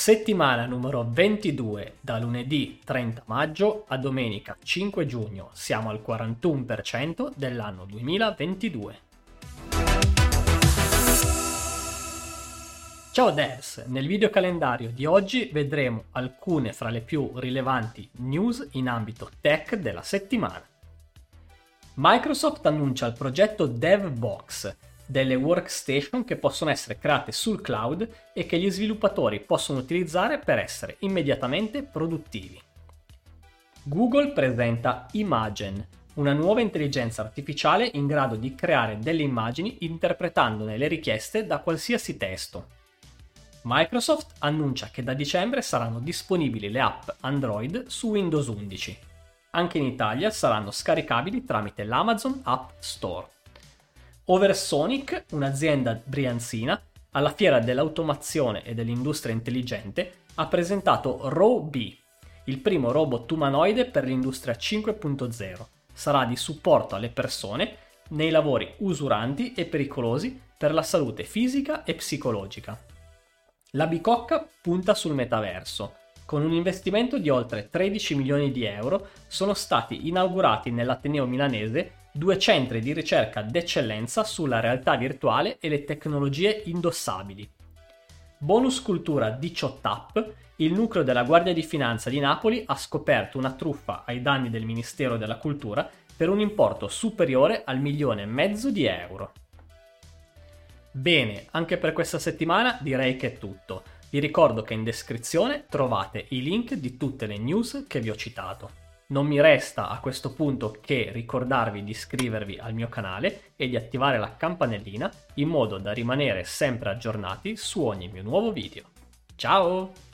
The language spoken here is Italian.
Settimana numero 22, da lunedì 30 maggio a domenica 5 giugno, siamo al 41% dell'anno 2022. Ciao Devs, nel video calendario di oggi vedremo alcune fra le più rilevanti news in ambito tech della settimana. Microsoft annuncia il progetto DevBox, delle workstation che possono essere create sul cloud e che gli sviluppatori possono utilizzare per essere immediatamente produttivi. Google presenta Imagen, una nuova intelligenza artificiale in grado di creare delle immagini interpretandone le richieste da qualsiasi testo. Microsoft annuncia che da dicembre saranno disponibili le app Android su Windows 11. Anche in Italia saranno scaricabili tramite l'Amazon App Store. Oversonic, un'azienda brianzina, alla fiera dell'automazione e dell'industria intelligente, ha presentato RoBee, il primo robot umanoide per l'industria 5.0. Sarà di supporto alle persone nei lavori usuranti e pericolosi per la salute fisica e psicologica. La Bicocca punta sul metaverso. Con un investimento di oltre 13 milioni di euro sono stati inaugurati nell'Ateneo milanese 2 centri di ricerca d'eccellenza sulla realtà virtuale e le tecnologie indossabili. Bonus cultura 18app, il nucleo della Guardia di Finanza di Napoli ha scoperto una truffa ai danni del Ministero della Cultura per un importo superiore al 1,5 milioni di euro. Bene, anche per questa settimana direi che è tutto. Vi ricordo che in descrizione trovate i link di tutte le news che vi ho citato. Non mi resta a questo punto che ricordarvi di iscrivervi al mio canale e di attivare la campanellina in modo da rimanere sempre aggiornati su ogni mio nuovo video. Ciao!